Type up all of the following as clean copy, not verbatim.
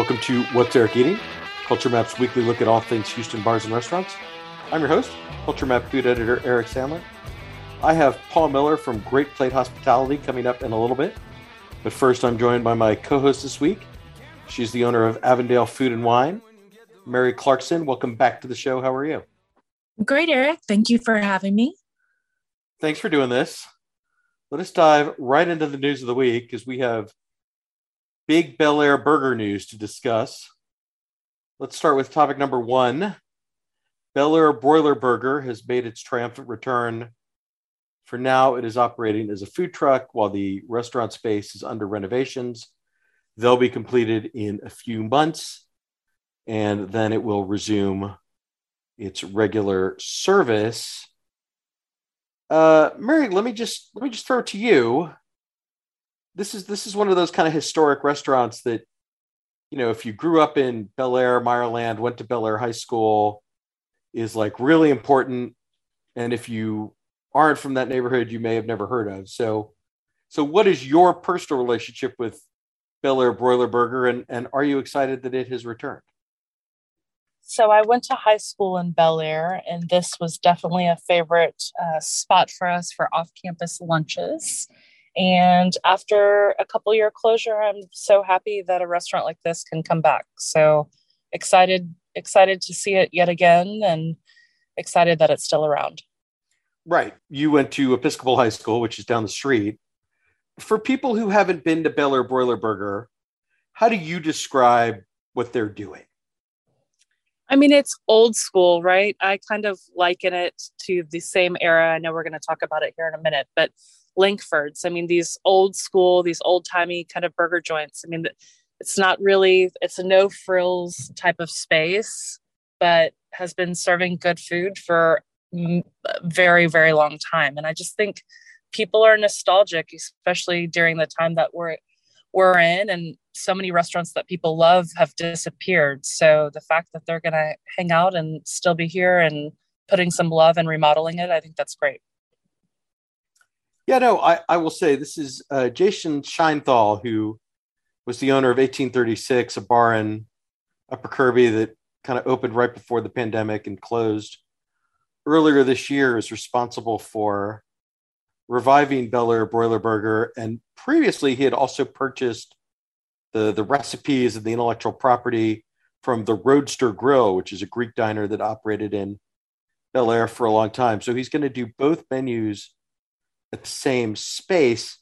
Welcome to What's Eric Eating? Culture Map's weekly look at all things Houston bars and restaurants. I'm your host, Culture Map food editor Eric Sandler. I have Paul Miller from Gr8 Plate Hospitality coming up in a little bit. But first, I'm joined by my co-host this week. She's the owner of Avondale Food and Wine, Mary Clarkson. Welcome back to the show. How are you? Great, Eric. Thank you for having me. Thanks for doing this. Let us dive right into the news of the week because we have big Bellaire burger news to discuss. Let's start with topic number one. Bellaire Broiler Burger has made its triumphant return. For now, it is operating as a food truck while the restaurant space is under renovations. They'll be completed in a few months, and then it will resume its regular service. Mary, let me just throw it to you. This is one of those kind of historic restaurants that, you know, if you grew up in Bellaire, Meyerland, went to Bellaire High School, is like really important. And if you aren't from that neighborhood, you may have never heard of. So what is your personal relationship with Bellaire Broiler Burger, and are you excited that it has returned? So I went to high school in Bellaire, and this was definitely a favorite spot for us for off-campus lunches. And after a couple-year closure, I'm so happy that a restaurant like this can come back. So excited to see it yet again, and excited that it's still around. Right. You went to Episcopal High School, which is down the street. For people who haven't been to Bellaire Broiler Burger, how do you describe what they're doing? I mean, it's old school, right? I kind of liken it to the same era. I know we're going to talk about it here in a minute, but Lankford's. I mean, these old school, these old timey kind of burger joints. I mean, it's a no frills type of space, but has been serving good food for a very, very long time. And I just think people are nostalgic, especially during the time that we're in, and so many restaurants that people love have disappeared. So the fact that they're going to hang out and still be here and putting some love and remodeling it, I think that's great. Yeah, no, I will say this is Jason Scheinthal, who was the owner of 1836, a bar in Upper Kirby that kind of opened right before the pandemic and closed earlier this year, is responsible for reviving Bellaire Broiler Burger. And previously he had also purchased the recipes and the intellectual property from the Roadster Grill, which is a Greek diner that operated in Bellaire for a long time. So he's going to do both menus at the same space.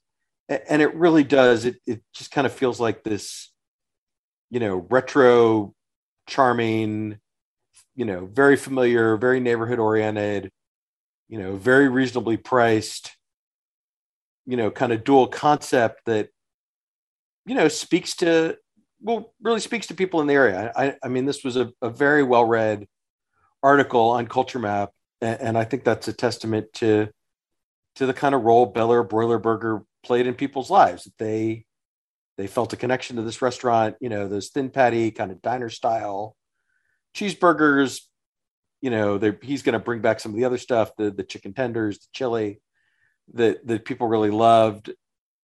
And it really does. It just kind of feels like this, you know, retro, charming, you know, very familiar, very neighborhood oriented, you know, very reasonably priced, you know, kind of dual concept that, you know, really speaks to people in the area. I mean, this was a very well-read article on Culture Map, and I think that's a testament to the kind of role Bellaire Broiler Burger played in people's lives. They felt a connection to this restaurant, you know, those thin patty kind of diner style cheeseburgers. You know, he's going to bring back some of the other stuff, the chicken tenders, the chili, that people really loved.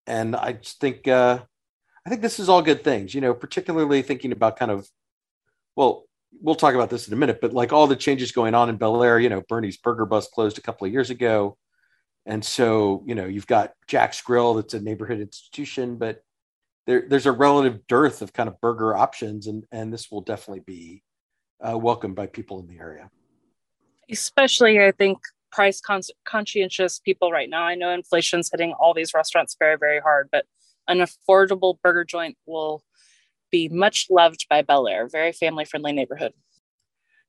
And I just think, this is all good things, you know, particularly thinking about kind of, well, we'll talk about this in a minute, but like all the changes going on in Bellaire, you know, Bernie's Burger Bus closed a couple of years ago. And so, you know, you've got Jack's Grill, that's a neighborhood institution, but there's a relative dearth of kind of burger options. And this will definitely be welcomed by people in the area. Especially, I think, price conscientious people right now. I know inflation's hitting all these restaurants very, very hard, but an affordable burger joint will be much loved by Bellaire. Very family-friendly neighborhood.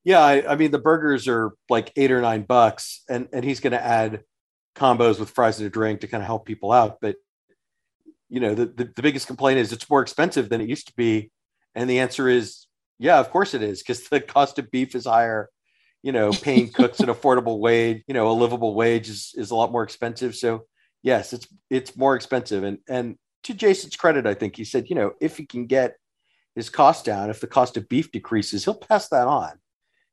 Yeah, I mean, the burgers are like $8 or $9, and he's going to add combos with fries and a drink to kind of help people out. But, you know, the biggest complaint is it's more expensive than it used to be. And the answer is, yeah, of course it is, because the cost of beef is higher. You know, paying cooks an affordable wage, you know, a livable wage is a lot more expensive. So yes, it's more expensive. And to Jason's credit, I think he said, you know, if he can get his cost down, if the cost of beef decreases, he'll pass that on,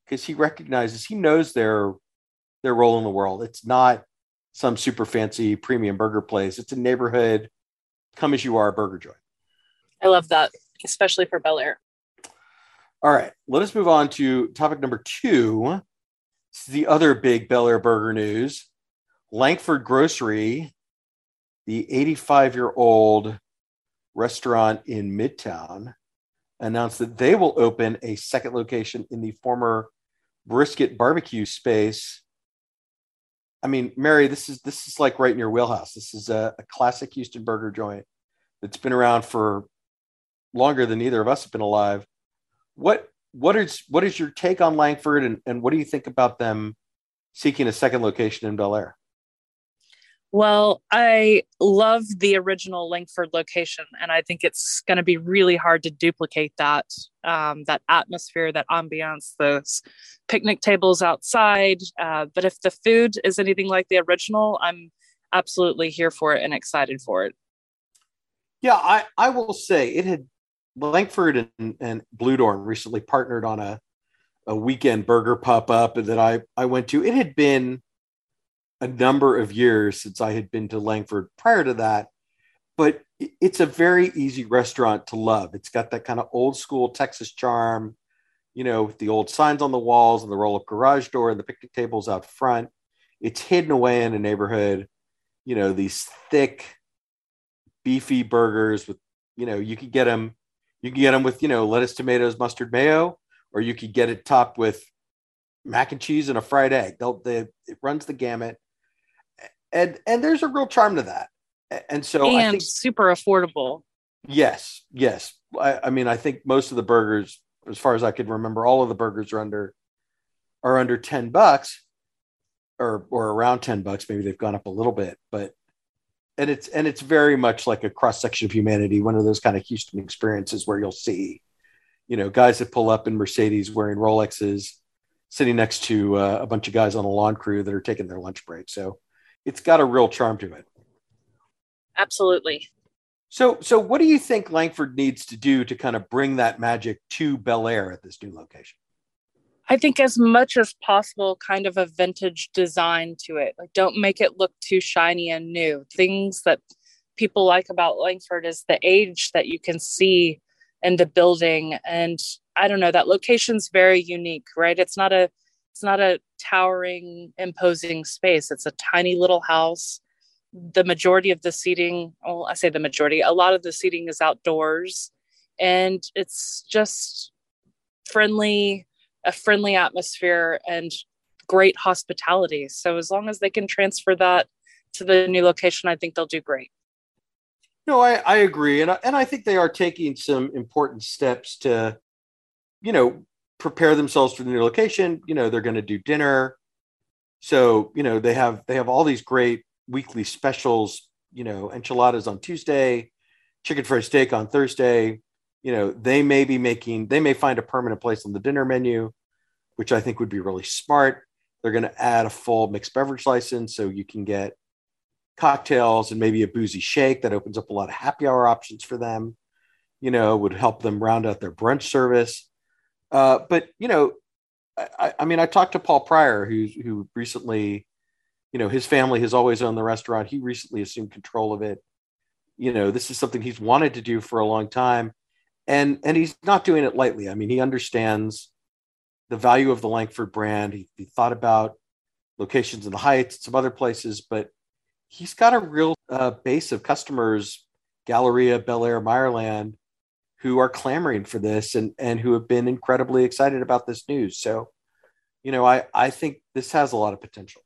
because he recognizes, he knows their role in the world. It's not some super fancy premium burger place. It's a neighborhood, come as you are burger joint. I love that, especially for Bellaire. All right, let us move on to topic number two. This is the other big Bellaire Burger news. Lankford Grocery, the 85-year-old restaurant in Midtown, announced that they will open a second location in the former brisket barbecue space. I mean, Mary, this is like right in your wheelhouse. This is a classic Houston burger joint that's been around for longer than either of us have been alive. What is your take on Lankford, and what do you think about them seeking a second location in Bellaire? Well, I love the original Lankford location, and I think it's going to be really hard to duplicate that, that atmosphere, that ambiance, those picnic tables outside. But if the food is anything like the original, I'm absolutely here for it and excited for it. Yeah, I will say it had Lankford and Blue Dorm recently partnered on a weekend burger pop-up that I went to. It had been a number of years since I had been to Lankford prior to that, but it's a very easy restaurant to love. It's got that kind of old school Texas charm, you know, with the old signs on the walls and the roll up garage door and the picnic tables out front. It's hidden away in a neighborhood, you know, these thick, beefy burgers with, you know, you can get them with, you know, lettuce, tomatoes, mustard, mayo, or you could get it topped with mac and cheese and a fried egg. It runs the gamut. And there's a real charm to that. And so I think super affordable. Yes. I mean, I think most of the burgers, as far as I could remember, all of the burgers are under $10 or around $10. Maybe they've gone up a little bit, but, and it's very much like a cross section of humanity. One of those kind of Houston experiences where you'll see, you know, guys that pull up in Mercedes wearing Rolexes sitting next to a bunch of guys on a lawn crew that are taking their lunch break. So, it's got a real charm to it. Absolutely. So what do you think Lankford needs to do to kind of bring that magic to Bellaire at this new location? I think as much as possible, kind of a vintage design to it. Like, don't make it look too shiny and new. Things that people like about Lankford is the age that you can see in the building. And I don't know, that location's very unique, right? It's not a towering, imposing space. It's a tiny little house. The majority of the seating, well, I say the majority, a lot of the seating is outdoors, and it's just a friendly atmosphere and great hospitality. So as long as they can transfer that to the new location, I think they'll do great. No, I agree. And I think they are taking some important steps to, you know, prepare themselves for the new location. You know, they're going to do dinner. So, you know, they have all these great weekly specials, you know, enchiladas on Tuesday, chicken fried steak on Thursday. You know, they may find a permanent place on the dinner menu, which I think would be really smart. They're going to add a full mixed beverage license, so you can get cocktails and maybe a boozy shake. That opens up a lot of happy hour options for them, you know, would help them round out their brunch service. But, you know, I mean, I talked to Paul Pryor, who recently, you know, his family has always owned the restaurant. He recently assumed control of it. You know, this is something he's wanted to do for a long time. And he's not doing it lightly. I mean, he understands the value of the Lankford brand. He thought about locations in the Heights and some other places, but he's got a real base of customers, Galleria, Bellaire, Meyerland, who are clamoring for this and who have been incredibly excited about this news. So, you know, I think this has a lot of potential.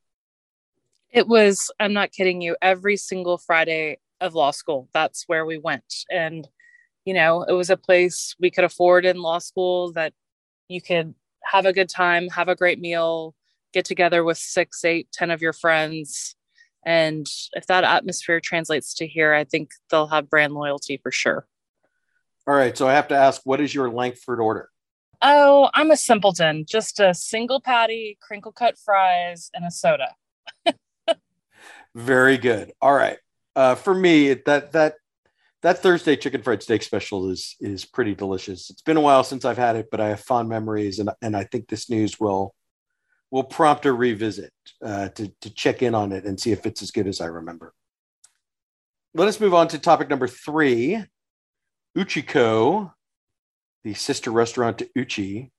It was, I'm not kidding you, every single Friday of law school, that's where we went. And, you know, it was a place we could afford in law school that you could have a good time, have a great meal, get together with 6, 8, 10 of your friends. And if that atmosphere translates to here, I think they'll have brand loyalty for sure. All right, so I have to ask, what is your Lankford order? Oh, I'm a simpleton. Just a single patty, crinkle cut fries, and a soda. Very good. All right. For me, that Thursday chicken fried steak special is pretty delicious. It's been a while since I've had it, but I have fond memories, and I think this news will prompt a revisit to check in on it and see if it's as good as I remember. Let us move on to topic number 3. Uchiko, the sister restaurant to Uchi,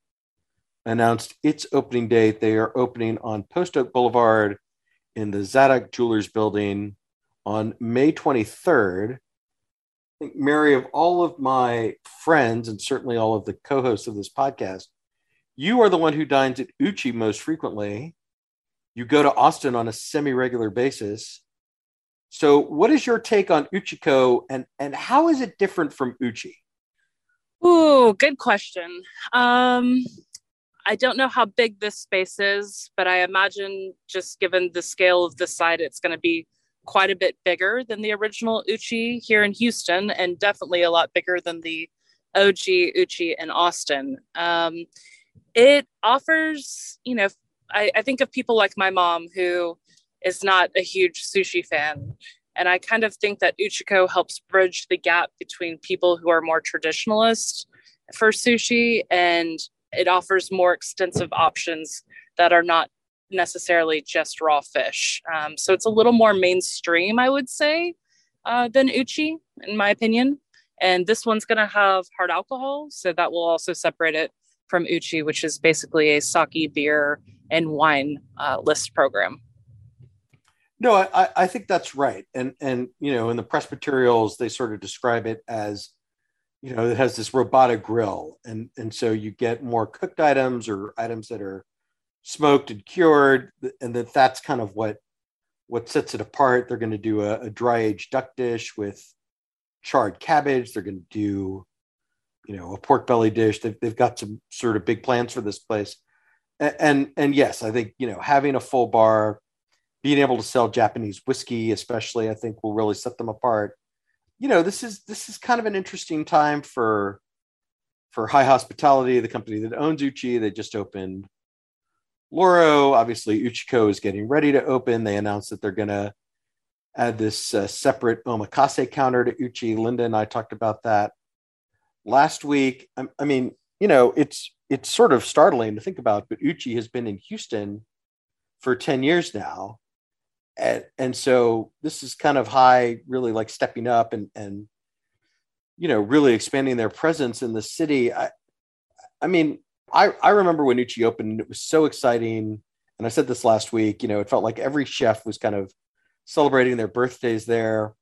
announced its opening date. They are opening on Post Oak Boulevard in the Zadok Jewelers Building on May 23rd. I think, Mary, of all of my friends and certainly all of the co-hosts of this podcast, you are the one who dines at Uchi most frequently. You go to Austin on a semi-regular basis. So what is your take on Uchiko, and how is it different from Uchi? Ooh, good question. I don't know how big this space is, but I imagine just given the scale of the site, it's going to be quite a bit bigger than the original Uchi here in Houston, and definitely a lot bigger than the OG Uchi in Austin. It offers, you know, I think of people like my mom who is not a huge sushi fan. And I kind of think that Uchiko helps bridge the gap between people who are more traditionalist for sushi, and it offers more extensive options that are not necessarily just raw fish. So it's a little more mainstream, I would say, than Uchi, in my opinion. And this one's going to have hard alcohol, so that will also separate it from Uchi, which is basically a sake, beer, and wine list program. No, I think that's right. And, you know, in the press materials, they sort of describe it as, you know, it has this robotic grill. And so you get more cooked items or items that are smoked and cured. And that's kind of what sets it apart. They're going to do a dry aged duck dish with charred cabbage. They're going to do, you know, a pork belly dish. They've got some sort of big plans for this place. And yes, I think, you know, having a full bar, being able to sell Japanese whiskey, especially, I think will really set them apart. You know, this is kind of an interesting time for Hai Hospitality, the company that owns Uchi. They just opened Loro. Obviously, Uchiko is getting ready to open. They announced that they're going to add this separate omakase counter to Uchi. Linda and I talked about that last week. I mean, you know, it's sort of startling to think about, but Uchi has been in Houston for 10 years now. And so this is kind of Hai really like stepping up and, you know, really expanding their presence in the city. I mean, I remember when Uchi opened, it was so exciting. And I said this last week, you know, it felt like every chef was kind of celebrating their birthdays there.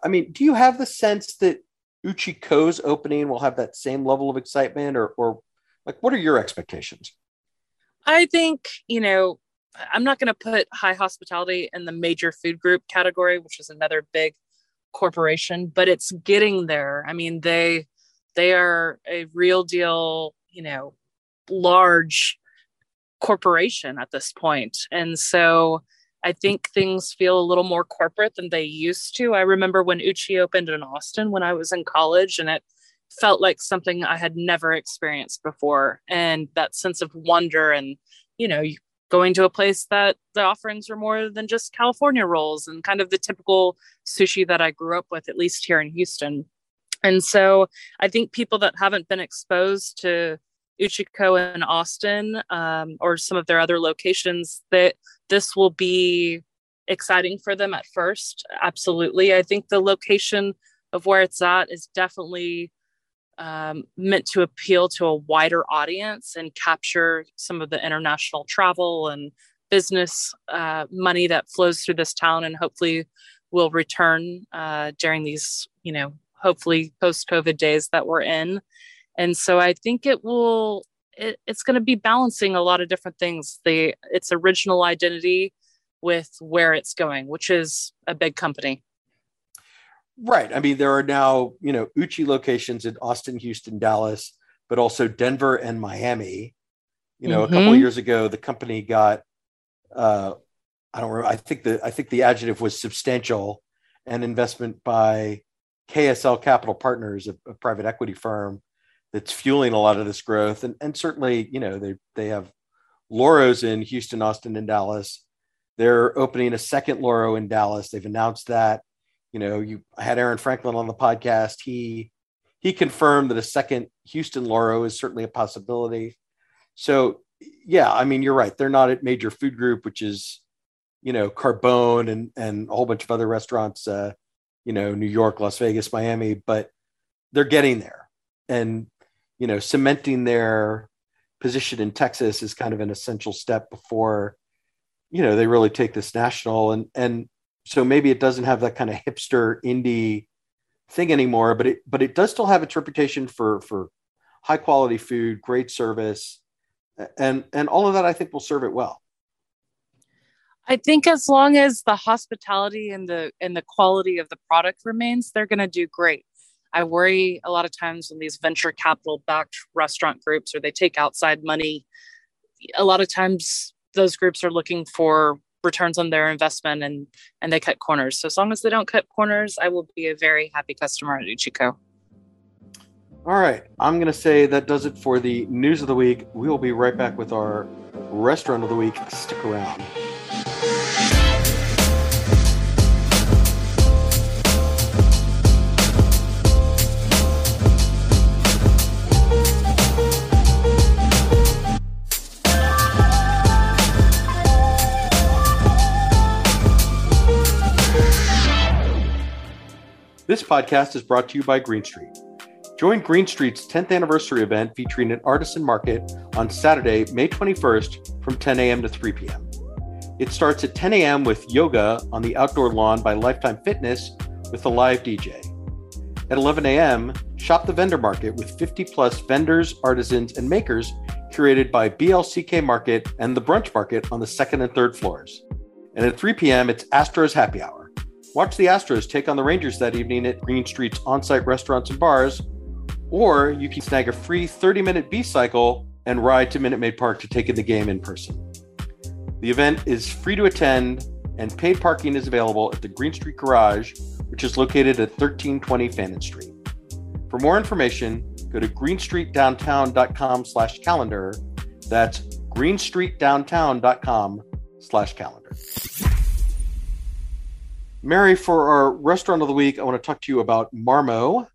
I mean, do you have the sense that Uchiko's opening will have that same level of excitement, or like, what are your expectations? I think, you know, I'm not going to put Hai Hospitality in the Major Food Group category, which is another big corporation, but it's getting there. I mean, they are a real deal, you know, large corporation at this point. And so I think things feel a little more corporate than they used to. I remember when Uchi opened in Austin when I was in college, and it felt like something I had never experienced before. And that sense of wonder and, you know, going to a place that the offerings were more than just California rolls and kind of the typical sushi that I grew up with, at least here in Houston. And so I think people that haven't been exposed to Uchiko in Austin or some of their other locations, that this will be exciting for them at first. Absolutely. I think the location of where it's at is definitely meant to appeal to a wider audience and capture some of the international travel and business money that flows through this town, and hopefully will return during these, you know, hopefully post-COVID days that we're in. And so I think it's going to be balancing a lot of different things, its original identity with where it's going, which is a big company. Right. I mean, there are now, you know, Uchi locations in Austin, Houston, Dallas, but also Denver and Miami. You know, mm-hmm. A couple of years ago, the company got, I don't remember, I think the adjective was substantial, an investment by KSL Capital Partners, a private equity firm that's fueling a lot of this growth. And certainly, you know, they have Loros in Houston, Austin, and Dallas. They're opening a second Loro in Dallas. They've announced that. You know, I had Aaron Franklin on the podcast. He confirmed that a second Houston Loro is certainly a possibility. So, yeah, I mean, you're right. They're not at Major Food Group, which is, you know, Carbone and a whole bunch of other restaurants, you know, New York, Las Vegas, Miami, but they're getting there. And, you know, cementing their position in Texas is kind of an essential step before, you know, they really take this national. And so maybe it doesn't have that kind of hipster indie thing anymore, but it does still have its reputation for high quality food, great service, and all of that I think will serve it well. I think as long as the hospitality and the quality of the product remains, they're going to do great. I worry a lot of times when these venture capital backed restaurant groups, or they take outside money, a lot of times those groups are looking for returns on their investment, and they cut corners. So as long as they don't cut corners, I will be a very happy customer at Uchiko. All right. I'm going to say that does it for the news of the week. We will be right back with our restaurant of the week. Stick around. This podcast is brought to you by Green Street. Join Green Street's 10th anniversary event featuring an artisan market on Saturday, May 21st from 10 a.m. to 3 p.m. It starts at 10 a.m. with yoga on the outdoor lawn by Lifetime Fitness with a live DJ. At 11 a.m., shop the vendor market with 50 plus vendors, artisans, and makers curated by BLCK Market and the Brunch Market on the second and third floors. And at 3 p.m., it's Astros Happy Hour. Watch the Astros take on the Rangers that evening at Green Street's on-site restaurants and bars, or you can snag a free 30-minute B-cycle and ride to Minute Maid Park to take in the game in person. The event is free to attend, and paid parking is available at the Green Street Garage, which is located at 1320 Fannin Street. For more information, go to greenstreetdowntown.com/calendar. That's greenstreetdowntown.com/calendar. Mary, for our restaurant of the week, I want to talk to you about Marmo.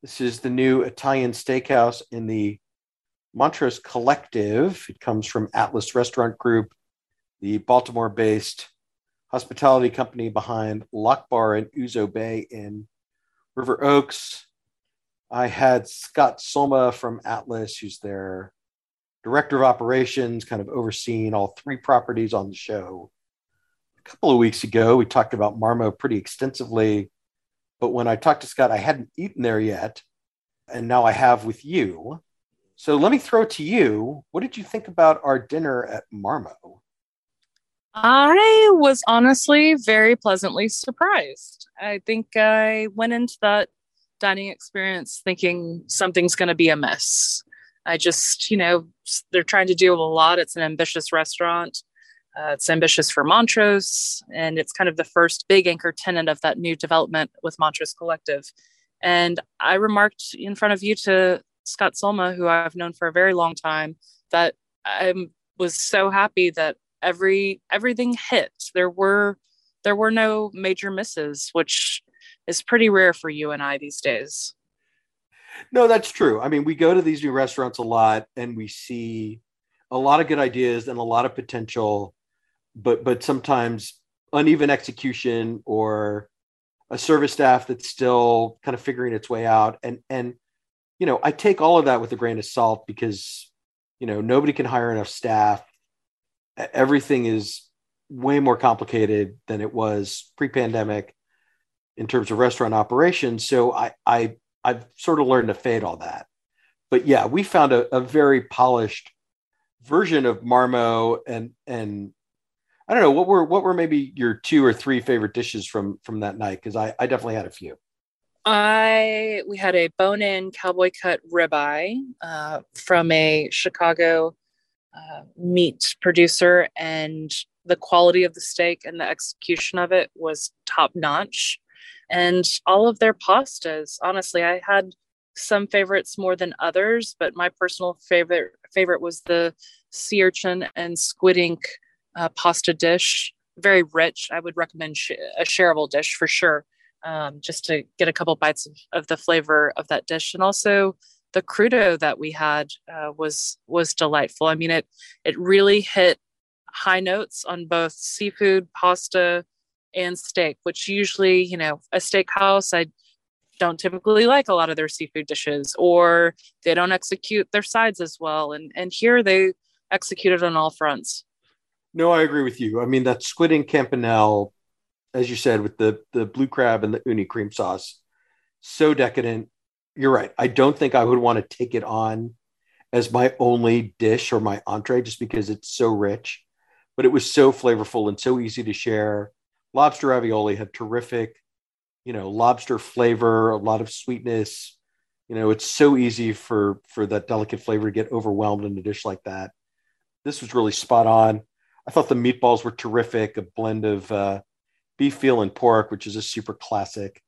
This is the new Italian steakhouse in the Montrose Collective. It comes from Atlas Restaurant Group, the Baltimore-based hospitality company behind Loch Bar and Ouzo Bay in River Oaks. I had Scott Soma from Atlas, who's their director of operations, kind of overseeing all three properties, on the show a couple of weeks ago. We talked about Marmo pretty extensively, but when I talked to Scott, I hadn't eaten there yet, and now I have with you. So let me throw it to you. What did you think about our dinner at Marmo? I was honestly very pleasantly surprised. I think I went into that dining experience thinking something's going to be amiss. I just, you know, they're trying to do a lot. It's an ambitious restaurant. It's ambitious for Montrose, and it's kind of the first big anchor tenant of that new development with Montrose Collective. And I remarked in front of you to Scott Solma, who I've known for a very long time, that I was so happy that everything hit. There were no major misses, which is pretty rare for you and I these days. No, that's true. I mean, we go to these new restaurants a lot, and we see a lot of good ideas and a lot of potential. But sometimes uneven execution, or a service staff that's still kind of figuring its way out. And, you know, I take all of that with a grain of salt because, you know, nobody can hire enough staff. Everything is way more complicated than it was pre-pandemic in terms of restaurant operations. So I've sort of learned to fade all that. But yeah, we found a very polished version of Marmo, and I don't know, what were maybe your two or three favorite dishes from that night? Because I definitely had a few. We had a bone-in cowboy cut ribeye from a Chicago meat producer, and the quality of the steak and the execution of it was top-notch. And all of their pastas, honestly, I had some favorites more than others, but my personal favorite was the sea urchin and squid ink pasta dish. Very rich. I would recommend a shareable dish for sure, just to get a couple bites of the flavor of that dish. And also the crudo that we had was delightful. I mean, it really hit high notes on both seafood, pasta, and steak, which usually, you know, a steakhouse, I don't typically like a lot of their seafood dishes, or they don't execute their sides as well. And here they executed on all fronts. No, I agree with you. I mean, that squid and campanelle, as you said, with the blue crab and the uni cream sauce, so decadent. You're right. I don't think I would want to take it on as my only dish or my entree, just because it's so rich, but it was so flavorful and so easy to share. Lobster ravioli had terrific, lobster flavor, a lot of sweetness. It's so easy for that delicate flavor to get overwhelmed in a dish like that. This was really spot on. I thought the meatballs were terrific, a blend of beef, veal, and pork, which is a super classic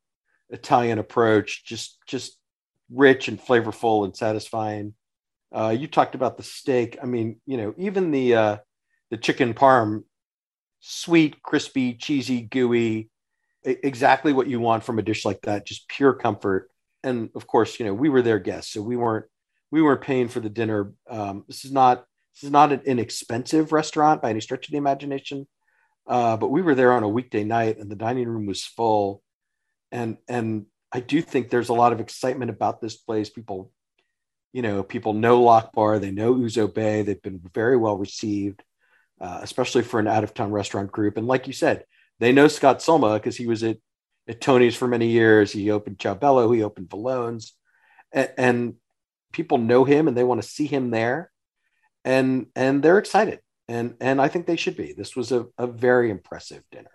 Italian approach, just rich and flavorful and satisfying. You talked about the steak. I mean, even the chicken parm, sweet, crispy, cheesy, gooey, exactly what you want from a dish like that, just pure comfort. And of course, we were their guests, so we weren't paying for the dinner. This is not an inexpensive restaurant by any stretch of the imagination, but we were there on a weekday night and the dining room was full. And I do think there's a lot of excitement about this place. People know Loch Bar, they know Ouzo Bay. They've been very well received, especially for an out-of-town restaurant group. And like you said, they know Scott Soma because he was at Tony's for many years. He opened Ciao Bello, he opened Vallone's, and people know him and they want to see him there. And they're excited. And I think they should be. This was a very impressive dinner.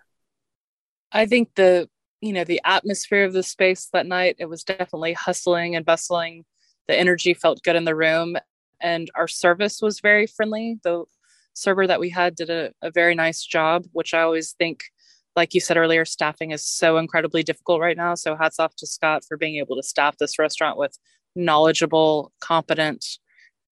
I think the atmosphere of the space that night, it was definitely hustling and bustling. The energy felt good in the room, and our service was very friendly. The server that we had did a very nice job, which I always think, like you said earlier, staffing is so incredibly difficult right now. So hats off to Scott for being able to staff this restaurant with knowledgeable, competent,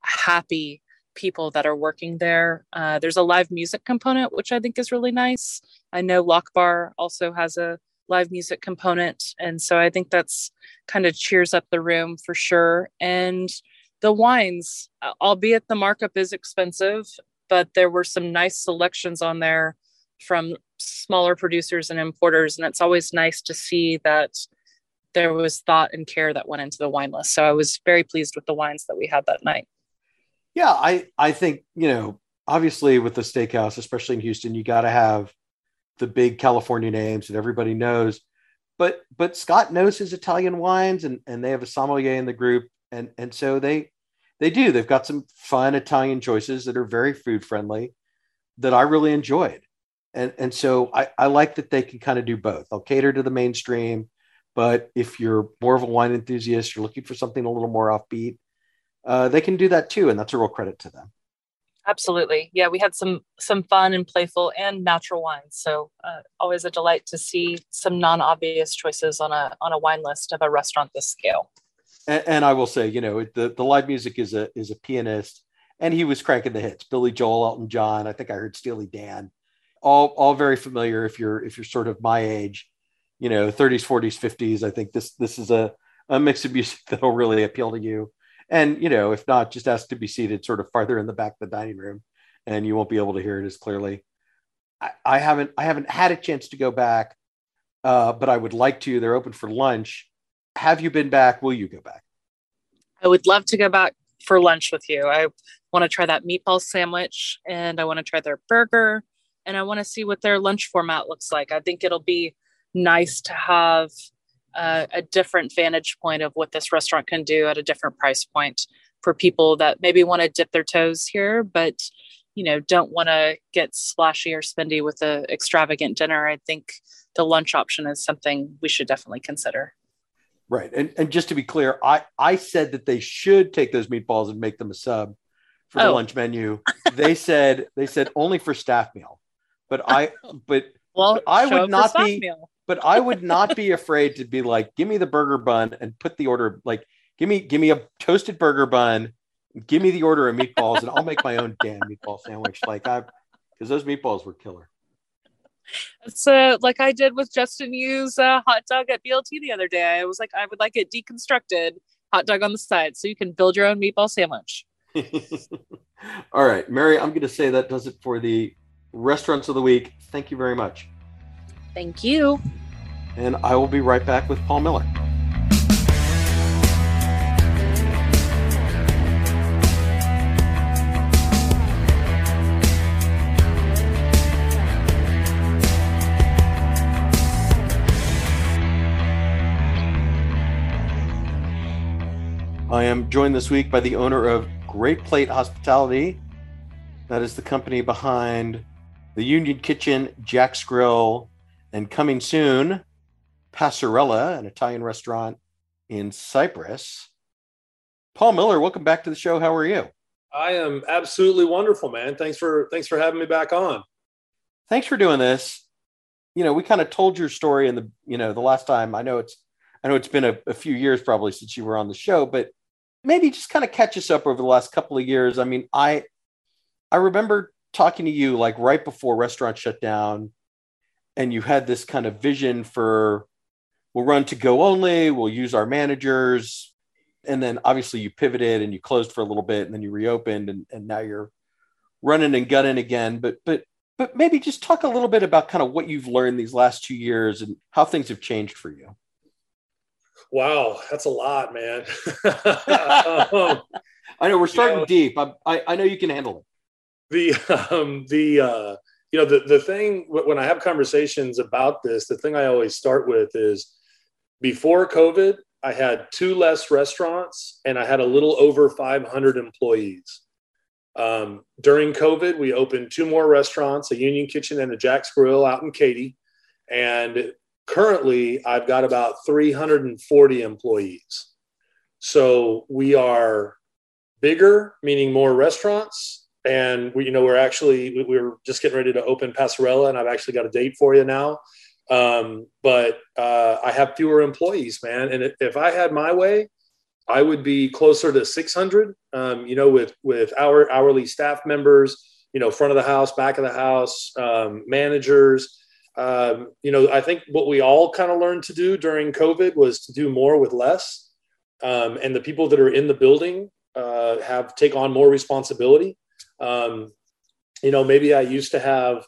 happy people that are working there. There's a live music component, which I think is really nice. I know Loch Bar also has a live music component. And so I think that's kind of cheers up the room for sure. And the wines, albeit the markup is expensive, but there were some nice selections on there from smaller producers and importers. And it's always nice to see that there was thought and care that went into the wine list. So I was very pleased with the wines that we had that night. Yeah, I think, obviously with the steakhouse, especially in Houston, you got to have the big California names that everybody knows, but Scott knows his Italian wines and they have a sommelier in the group. And so they've got some fun Italian choices that are very food friendly that I really enjoyed. And so I like that they can kind of do both. I'll cater to the mainstream, but if you're more of a wine enthusiast, you're looking for something a little more offbeat, they can do that too. And that's a real credit to them. Absolutely. Yeah, we had some fun and playful and natural wines. So always a delight to see some non-obvious choices on a wine list of a restaurant this scale. And I will say, the live music is a pianist, and he was cranking the hits. Billy Joel, Elton John, I think I heard Steely Dan, all very familiar if you're sort of my age, 30s, 40s, 50s. I think this is a mix of music that'll really appeal to you. And, if not, just ask to be seated sort of farther in the back of the dining room and you won't be able to hear it as clearly. I haven't had a chance to go back, but I would like to. They're open for lunch. Have you been back? Will you go back? I would love to go back for lunch with you. I want to try that meatball sandwich, and I want to try their burger, and I want to see what their lunch format looks like. I think it'll be nice to have a different vantage point of what this restaurant can do at a different price point for people that maybe want to dip their toes here, but, don't want to get splashy or spendy with an extravagant dinner. I think the lunch option is something we should definitely consider. Right. And just to be clear, I said that they should take those meatballs and make them a sub for the lunch menu. They said only for staff meal, but I would not be afraid to be like, give me the burger bun and put the order, like, give me a toasted burger bun, give me the order of meatballs, and I'll make my own damn meatball sandwich. Because those meatballs were killer. So like I did with Justin Yu's hot dog at BLT the other day, I was like, I would like it deconstructed, hot dog on the side, so you can build your own meatball sandwich. All right, Mary, I'm going to say that does it for the restaurants of the week. Thank you very much. Thank you. And I will be right back with Paul Miller. I am joined this week by the owner of Gr8 Plate Hospitality. That is the company behind The Union Kitchen, Jack's Grill, and coming soon, Passerella, an Italian restaurant in Cyprus. Paul Miller, welcome back to the show. How are you? I am absolutely wonderful, man. Thanks for having me back on. Thanks for doing this. You know, we kind of told your story in the last time. I know it's been a few years probably since you were on the show, but maybe just kind of catch us up over the last couple of years. I mean, I remember talking to you like right before restaurants shut down, and you had this kind of vision for we'll run to go only, we'll use our managers. And then obviously you pivoted and you closed for a little bit and then you reopened and now you're running and gutting again. But maybe just talk a little bit about kind of what you've learned these last 2 years and how things have changed for you. Wow, that's a lot, man. I know we're starting deep. I know you can handle it. The thing when I have conversations about this, the thing I always start with is before COVID, I had 2 less restaurants and I had a little over 500 employees. During COVID, we opened 2 more restaurants, a Union Kitchen and a Jack's Grill out in Katy. And currently, I've got about 340 employees. So we are bigger, meaning more restaurants. And we're just getting ready to open Passerella, and I've actually got a date for you now. But I have fewer employees, man. And if I had my way, I would be closer to 600, with our hourly staff members, front of the house, back of the house, managers. I think what we all kind of learned to do during COVID was to do more with less. And the people that are in the building take on more responsibility. Maybe I used to have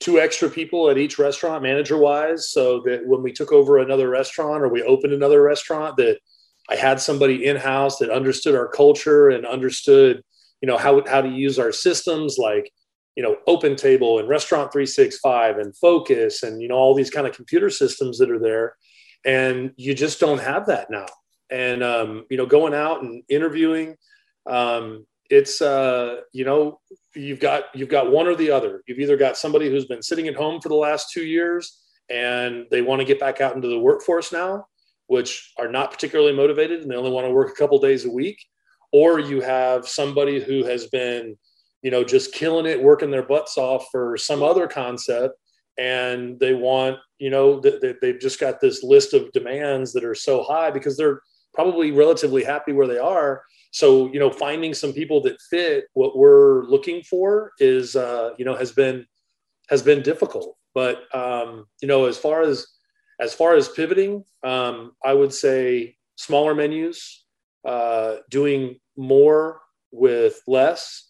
2 extra people at each restaurant manager wise, so that when we took over another restaurant or we opened another restaurant, that I had somebody in-house that understood our culture and understood, how to use our systems like, OpenTable and Restaurant 365 and Focus and, all these kind of computer systems that are there. And you just don't have that now. And, going out and interviewing, it's, you've got one or the other. You've either got somebody who's been sitting at home for the last 2 years and they want to get back out into the workforce now, which are not particularly motivated and they only want to work a couple days a week. Or you have somebody who has been, just killing it, working their butts off for some other concept. And they want, they've just got this list of demands that are so high because they're probably relatively happy where they are. So, finding some people that fit what we're looking for is, has been difficult. But, as far as pivoting, I would say smaller menus, doing more with less,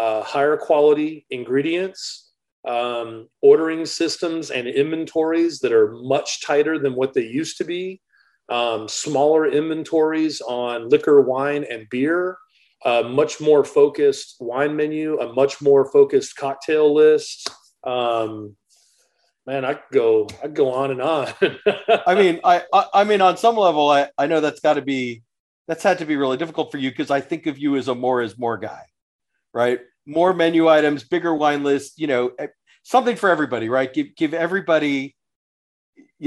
higher quality ingredients, ordering systems and inventories that are much tighter than what they used to be, smaller inventories on liquor, wine, and beer, a much more focused wine menu, a much more focused cocktail list. Man, I could go on and on. I mean, I mean, on some level, I know that's had to be really difficult for you because I think of you as a more is more guy, right? More menu items, bigger wine list, something for everybody, right? Give everybody,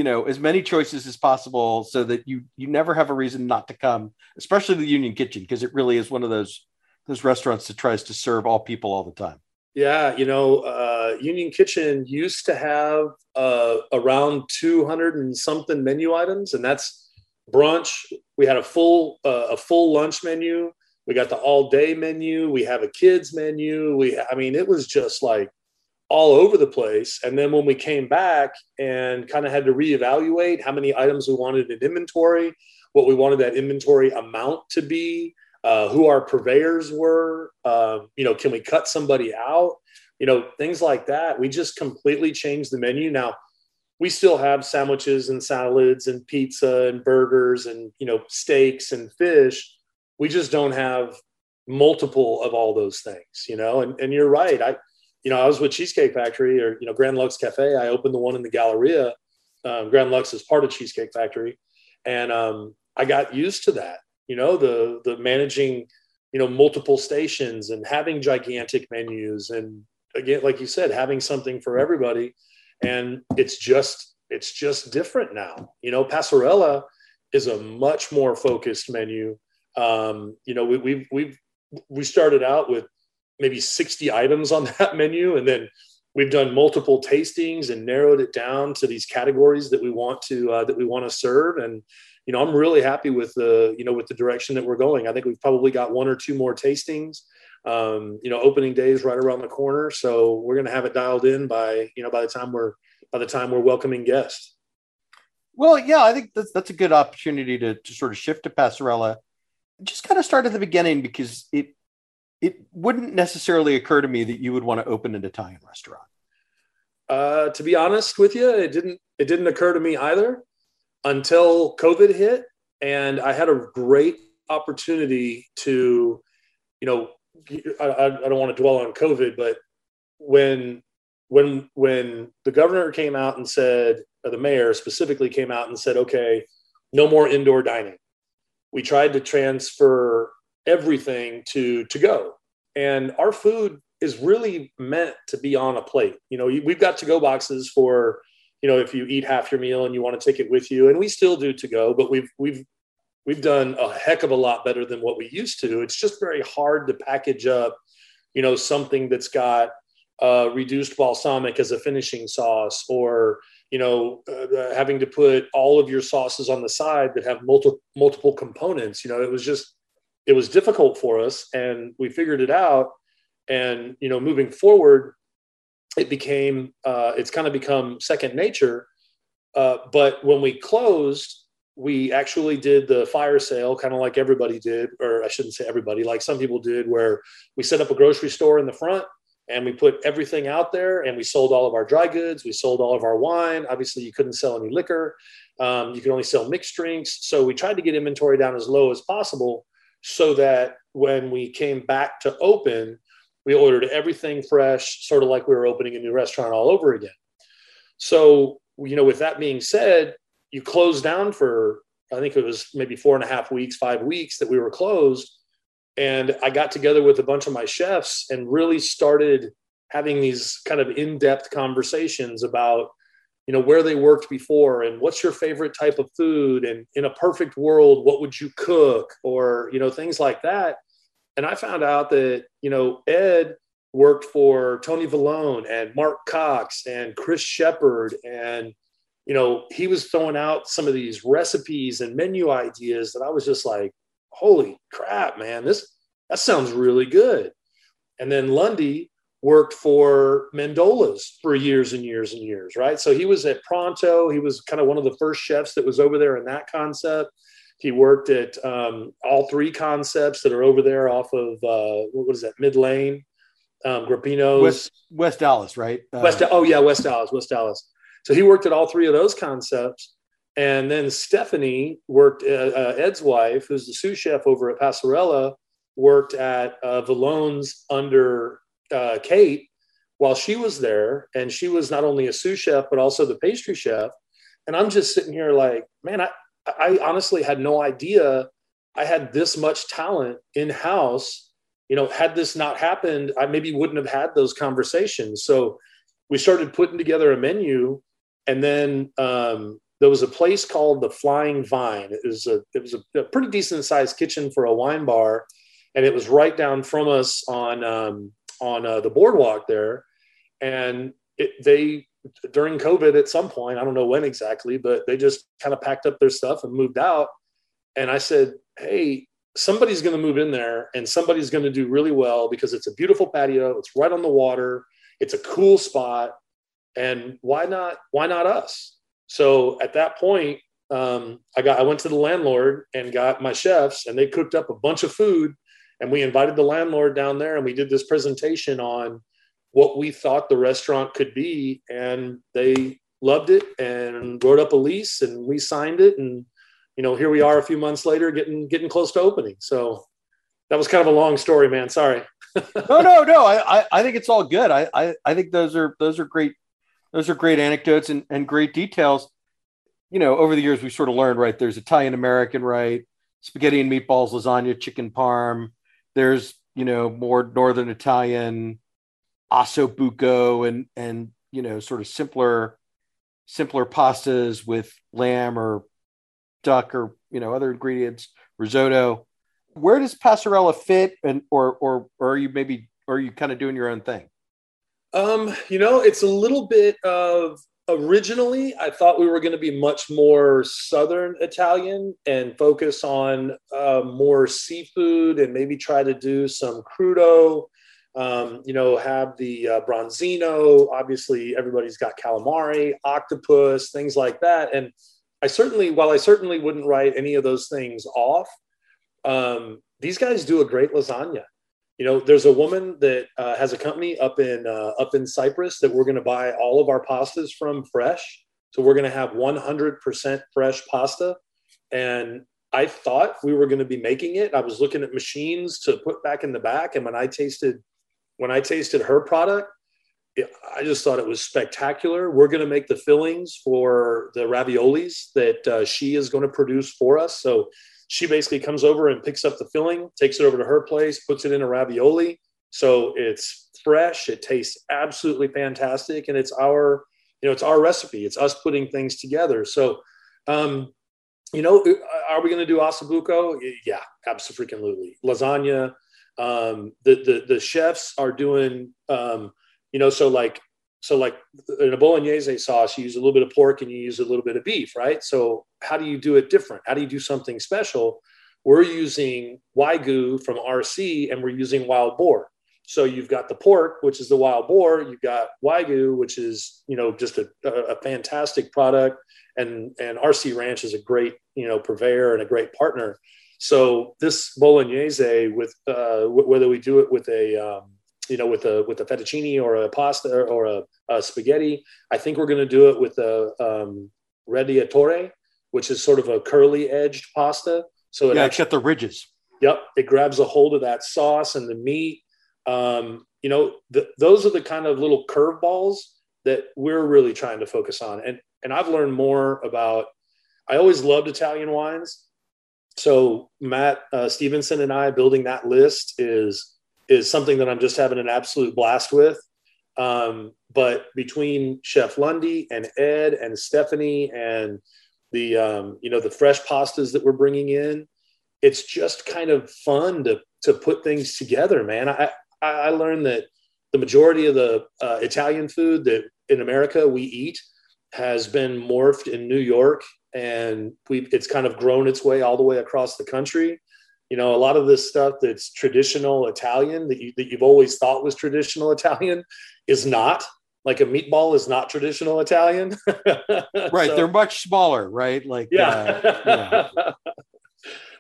as many choices as possible so that you never have a reason not to come, especially the Union Kitchen, because it really is one of those restaurants that tries to serve all people all the time. Yeah, Union Kitchen used to have around 200 and something menu items, and that's brunch. We had a full lunch menu. We got the all-day menu. We have a kids menu. It was just like all over the place. And then when we came back and kind of had to reevaluate how many items we wanted in inventory, what we wanted that inventory amount to be, who our purveyors were, can we cut somebody out? Things like that. We just completely changed the menu. Now, we still have sandwiches and salads and pizza and burgers and, steaks and fish. We just don't have multiple of all those things, and you're right. I was with Cheesecake Factory or, Grand Lux Cafe. I opened the one in the Galleria. Grand Lux is part of Cheesecake Factory. And I got used to that. you know, the managing, you know, multiple stations and having gigantic menus. And again, like you said, having something for everybody. And it's just different now. You know, Passerella is a much more focused menu. You know, we started out with maybe 60 items on that menu. And then we've done multiple tastings and narrowed it down to these categories that we want to serve. And, you know, I'm really happy with the direction that we're going. I think we've probably got one or two more tastings. You know, opening day is right around the corner. So we're going to have it dialed in by the time we're welcoming guests. Well, yeah, I think that's a good opportunity to sort of shift to Passerella. Just kind of start at the beginning, because it wouldn't necessarily occur to me that you would want to open an Italian restaurant. To be honest with you, it didn't occur to me either until COVID hit. And I had a great opportunity to, you know, I don't want to dwell on COVID, but when the governor came out and said, or the mayor specifically came out and said, okay, no more indoor dining. We tried to transfer everything to go. And our food is really meant to be on a plate. You know, we've got to go boxes for, you know, if you eat half your meal and you want to take it with you, and we still do to go, but we've done a heck of a lot better than what we used to. It's just very hard to package up, you know, something that's got reduced balsamic as a finishing sauce, or, you know, having to put all of your sauces on the side that have multiple components. You know, it was difficult for us, and we figured it out. And, you know, moving forward, it became, it's kind of become second nature. But when we closed, we actually did the fire sale, kind of like everybody did, or I shouldn't say everybody, like some people did, where we set up a grocery store in the front and we put everything out there, and we sold all of our dry goods. We sold all of our wine. Obviously you couldn't sell any liquor. You could only sell mixed drinks. So we tried to get inventory down as low as possible, so that when we came back to open, we ordered everything fresh, sort of like we were opening a new restaurant all over again. So, you know, with that being said, you closed down for, I think it was maybe 5 weeks that we were closed. And I got together with a bunch of my chefs and really started having these kind of in-depth conversations about, you know, where they worked before and what's your favorite type of food, and in a perfect world, what would you cook, or, you know, things like that. And I found out that, you know, Ed worked for Tony Vallone and Mark Cox and Chris Shepard. And, you know, he was throwing out some of these recipes and menu ideas that I was just like, holy crap, man, that sounds really good. And then Lundy worked for Mendola's for years and years and years, right? So he was at Pronto. He was kind of one of the first chefs that was over there in that concept. He worked at all three concepts that are over there off of, what is that, Mid Lane, Grappino's. West Dallas, right? West Dallas. So he worked at all three of those concepts. And then Stephanie worked, Ed's wife, who's the sous chef over at Passerella, worked at Vallone's under Kate while she was there. And she was not only a sous chef, but also the pastry chef. And I'm just sitting here like, man, I honestly had no idea I had this much talent in-house. You know, had this not happened, I maybe wouldn't have had those conversations. So we started putting together a menu, and then there was a place called the Flying Vine. It was a pretty decent sized kitchen for a wine bar, and it was right down from us on the boardwalk there. And they during COVID at some point, I don't know when exactly, but they just kind of packed up their stuff and moved out. And I said, hey, somebody's going to move in there and somebody's going to do really well, because it's a beautiful patio. It's right on the water. It's a cool spot. And why not us? So at that point, I went to the landlord and got my chefs, and they cooked up a bunch of food, and we invited the landlord down there, and we did this presentation on what we thought the restaurant could be. And they loved it and wrote up a lease, and we signed it. And, you know, here we are a few months later getting close to opening. So that was kind of a long story, man. Sorry. No. I think it's all good. I think those are great anecdotes and great details. You know, over the years, we sort of learned, right, there's Italian American, right? spaghetti and meatballs, lasagna, chicken parm. There's, you know, more Northern Italian, osso buco, and, you know, sort of simpler pastas with lamb or duck or, you know, other ingredients, risotto. Where does Passerella fit, and or are you kind of doing your own thing? You know, it's a little bit of, originally I thought we were going to be much more Southern Italian and focus on more seafood and maybe try to do some crudo, you know, have the branzino. Obviously everybody's got calamari, octopus, things like that. And I certainly wouldn't write any of those things off. These guys do a great lasagna. You know, there's a woman that has a company up in Cyprus that we're going to buy all of our pastas from fresh. So we're going to have 100% fresh pasta. And I thought we were going to be making it. I was looking at machines to put back in the back. And when I tasted her product, I just thought it was spectacular. We're going to make the fillings for the raviolis that she is going to produce for us. So she basically comes over and picks up the filling, takes it over to her place, puts it in a ravioli. So it's fresh. It tastes absolutely fantastic. And it's our, you know, it's our recipe. It's us putting things together. So, you know, are we going to do osso buco? Yeah, absolutely. Lasagna. The chefs are doing, you know, so like in a bolognese sauce, you use a little bit of pork and you use a little bit of beef, right? So how do you do it different? How do you do something special? We're using Wagyu from RC and we're using wild boar. So you've got the pork, which is the wild boar. You've got Wagyu, which is, you know, just a fantastic product. And RC Ranch is a great, you know, purveyor and a great partner. So this bolognese with, whether we do it with a fettuccine or a pasta or a spaghetti. I think we're going to do it with a radiatore, which is sort of a curly edged pasta. So it's got the ridges. Yep. It grabs a hold of that sauce and the meat. You know, those are the kind of little curveballs that we're really trying to focus on. And I've learned more about, I always loved Italian wines. So Matt Stevenson and I building that list is something that I'm just having an absolute blast with. But between Chef Lundy and Ed and Stephanie and the, you know, the fresh pastas that we're bringing in, it's just kind of fun to put things together, man. I learned that the majority of the Italian food that in America we eat has been morphed in New York, and it's kind of grown its way all the way across the country. You know, a lot of this stuff that's traditional Italian that you've always thought was traditional Italian is not. Like a meatball is not traditional Italian. Right. So, they're much smaller, right? Like, yeah.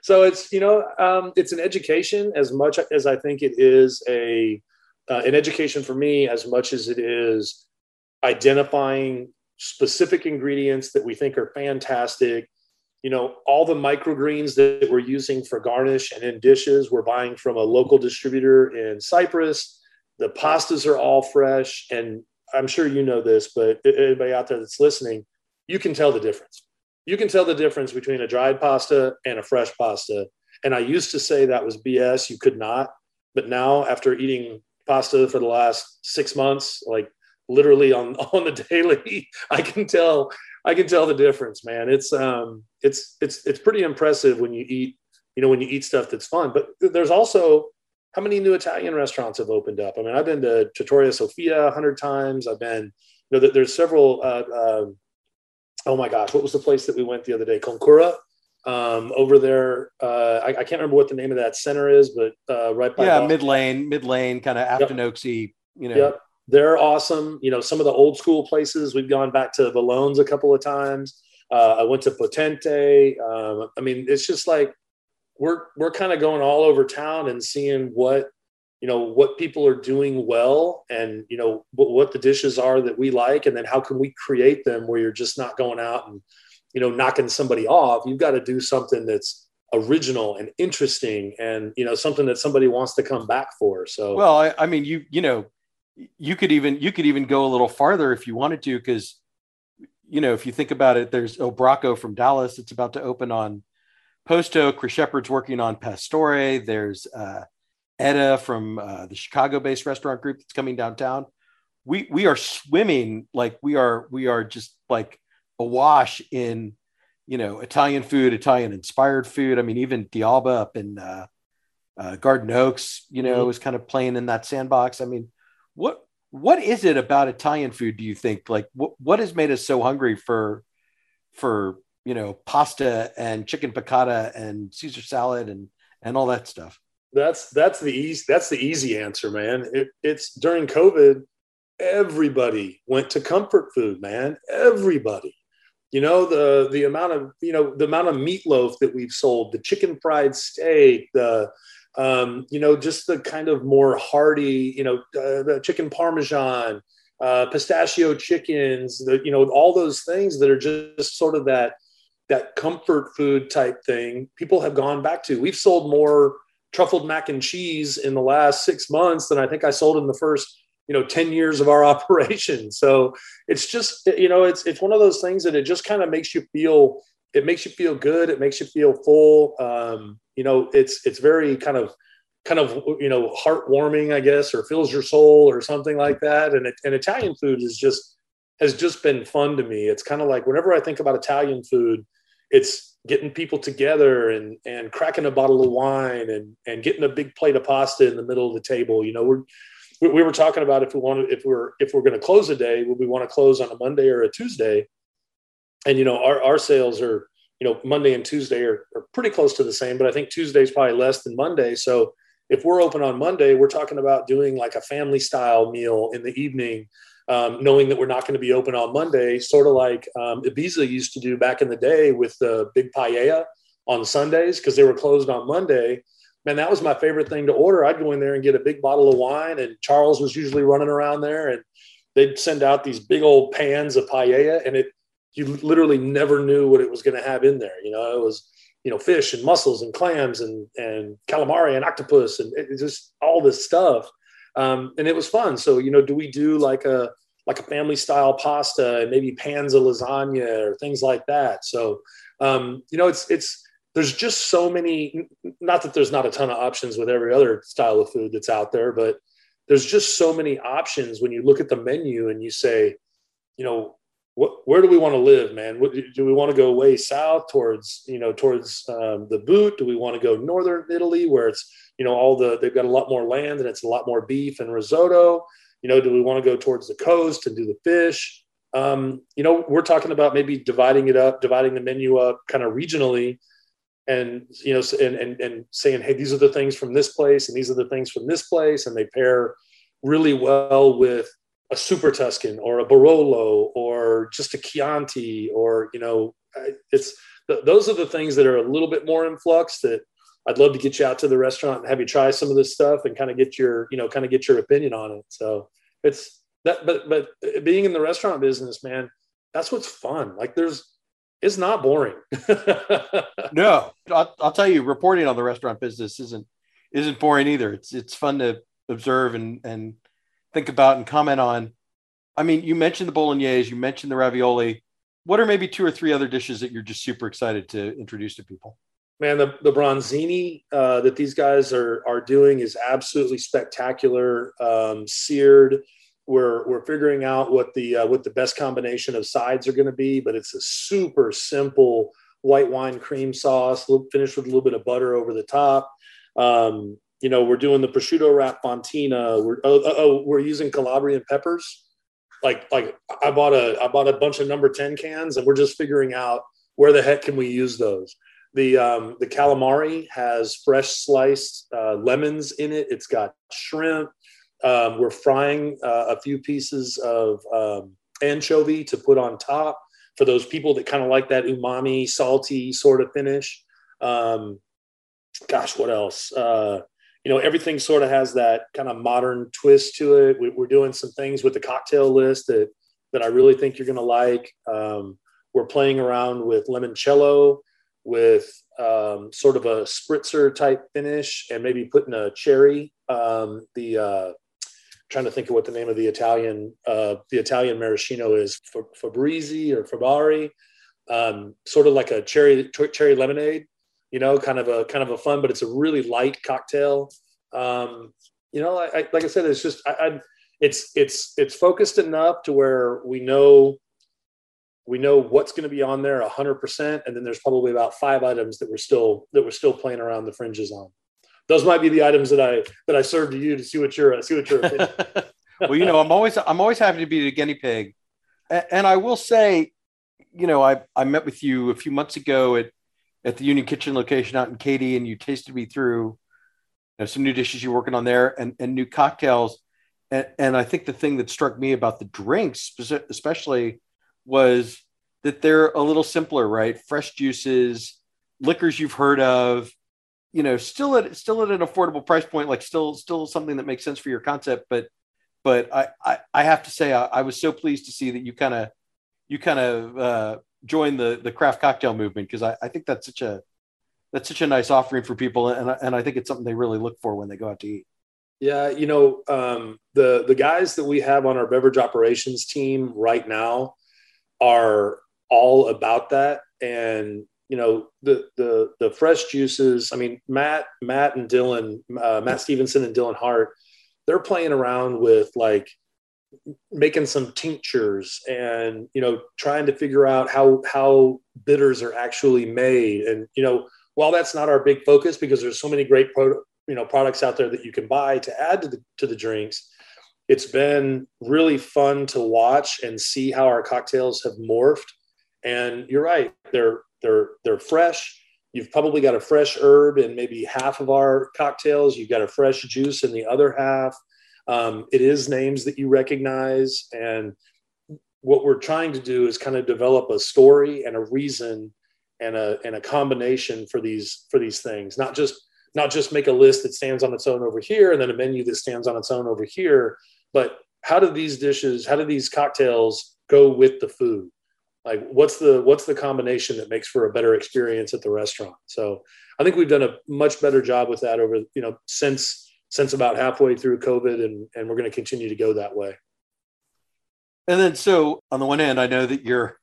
So it's, you know, it's an education as much as I think it is an education for me, as much as it is identifying specific ingredients that we think are fantastic. You know, all the microgreens that we're using for garnish and in dishes, we're buying from a local distributor in Cyprus. The pastas are all fresh. And I'm sure you know this, but anybody out there that's listening, you can tell the difference. You can tell the difference between a dried pasta and a fresh pasta. And I used to say that was BS. You could not. But now, after eating pasta for the last 6 months, like literally on the daily, I can tell the difference, man. It's pretty impressive when you eat stuff that's fun. But there's also, how many new Italian restaurants have opened up? I mean, I've been to Trattoria Sofia 100 times. I've been, you know, there's several. Oh my gosh, what was the place that we went the other day? Konkura, over there. I can't remember what the name of that center is, but right by mid lane, kind of Afton Oaksy, you know. Yep. They're awesome. You know, some of the old school places, we've gone back to Vallone's a couple of times. I went to Potente. I mean, it's just like we're kind of going all over town and seeing what, you know, what people are doing well and, you know, what the dishes are that we like. And then how can we create them where you're just not going out and, you know, knocking somebody off. You've got to do something that's original and interesting and, you know, something that somebody wants to come back for. So, well, I mean, you know, you could even go a little farther if you wanted to, because, you know, if you think about it, there's El Braco from Dallas. It's about to open on Post Oak, Shepard's working on Pastore. There's Edda from the Chicago-based restaurant group that's coming downtown. We are swimming, like we are just like awash in, you know, Italian food, Italian inspired food. I mean, even Dialba up in Garden Oaks, you know, is kind of playing in that sandbox. I mean, what is it about Italian food, do you think? Like what has made us so hungry for, you know, pasta and chicken piccata and Caesar salad and all that stuff? That's the easy answer, man. It's during COVID, everybody went to comfort food, man. Everybody, you know, the amount of meatloaf that we've sold, the chicken fried steak, the, you know, just the kind of more hearty, you know, the chicken Parmesan, pistachio chickens, you know, all those things that are just sort of that comfort food type thing people have gone back to. We've sold more truffled mac and cheese in the last 6 months than I think I sold in the first, you know, 10 years of our operation. So it's just, you know, it's one of those things that it just kind of makes you feel good. It makes you feel full. You know, it's very kind of, you know, heartwarming, I guess, or fills your soul or something like that. And Italian food has just been fun to me. It's kind of like, whenever I think about Italian food, it's getting people together and cracking a bottle of wine and getting a big plate of pasta in the middle of the table. You know, we were talking about if we're going to close a day, would we want to close on a Monday or a Tuesday? And, you know, our sales are, you know, Monday and Tuesday are pretty close to the same, but I think Tuesday's probably less than Monday. So if we're open on Monday, we're talking about doing like a family style meal in the evening, knowing that we're not going to be open on Monday, sort of like Ibiza used to do back in the day with the big paella on Sundays because they were closed on Monday. Man, that was my favorite thing to order. I'd go in there and get a big bottle of wine, and Charles was usually running around there, and they'd send out these big old pans of paella, and you literally never knew what it was going to have in there. You know, it was, you know, fish and mussels and clams and calamari and octopus and just all this stuff. And it was fun. So, you know, do we do like a family style pasta and maybe pans of lasagna or things like that? So, you know, there's just so many, not that there's not a ton of options with every other style of food that's out there, but there's just so many options when you look at the menu and you say, you know, where do we want to live, man? Do we want to go way south towards the boot? Do we want to go northern Italy where it's, you know, they've got a lot more land and it's a lot more beef and risotto? You know, do we want to go towards the coast and do the fish? You know, we're talking about maybe dividing the menu up kind of regionally. And, you know, and saying, hey, these are the things from this place and these are the things from this place. And they pair really well with a Super Tuscan or a Barolo or just a Chianti or, you know, those are the things that are a little bit more in flux that I'd love to get you out to the restaurant and have you try some of this stuff and kind of get your opinion on it. So it's that, but being in the restaurant business, man, that's what's fun. Like it's not boring. No, I'll tell you, reporting on the restaurant business isn't boring either. It's fun to observe and think about and comment on. I mean, you mentioned the bolognese, you mentioned the ravioli. What are maybe two or three other dishes that you're just super excited to introduce to people? Man, the bronzini that these guys are doing is absolutely spectacular. Seared. We're figuring out what the best combination of sides are going to be, but it's a super simple white wine cream sauce, finished with a little bit of butter over the top. You know, we're doing the prosciutto raffontina. We're using Calabrian peppers. Like I bought a bunch of number 10 cans, and we're just figuring out where the heck can we use those. The calamari has fresh sliced lemons in it. It's got shrimp. We're frying a few pieces of anchovy to put on top for those people that kind of like that umami, salty sort of finish. Gosh, what else? You know, everything sort of has that kind of modern twist to it. We're doing some things with the cocktail list that I really think you're going to like. We're playing around with limoncello, with sort of a spritzer type finish, and maybe putting a cherry. Trying to think of what the name of the Italian maraschino is, Fabrizi or Fabari, sort of like a cherry lemonade. you know, kind of a fun, but it's a really light cocktail. You know, I, like I said, it's just, it's focused enough to where we know what's going to be on there 100%. And then there's probably about 5 items that we're still playing around the fringes on. Those might be the items that I serve to you to see what you're opinion. Well, you know, I'm always happy to be the guinea pig. And I will say, you know, I met with you a few months ago at the Union Kitchen location out in Katy, and you tasted me through, you know, some new dishes you're working on there and new cocktails. And I think the thing that struck me about the drinks especially was that they're a little simpler, right? Fresh juices, liquors you've heard of, you know, still at an affordable price point, like still something that makes sense for your concept. But I have to say, I was so pleased to see that you kind of joined the craft cocktail movement, because I think that's such a nice offering for people. And I think it's something they really look for when they go out to eat. Yeah. You know, the guys that we have on our beverage operations team right now are all about that. And, you know, the fresh juices, I mean, Matt Stevenson and Dylan Hart, they're playing around with like making some tinctures and, you know, trying to figure out how bitters are actually made. And, you know, while that's not our big focus, because there's so many great products out there that you can buy to add to the drinks, it's been really fun to watch and see how our cocktails have morphed. And you're right, they're fresh. You've probably got a fresh herb in maybe half of our cocktails. You've got a fresh juice in the other half. It is names that you recognize. And what we're trying to do is kind of develop a story and a reason and a combination for these things, not just make a list that stands on its own over here and then a menu that stands on its own over here, but how do these cocktails go with the food? Like what's the combination that makes for a better experience at the restaurant? So I think we've done a much better job with that over, you know, since about halfway through COVID, and we're going to continue to go that way. And then, so on the one hand, I know that you're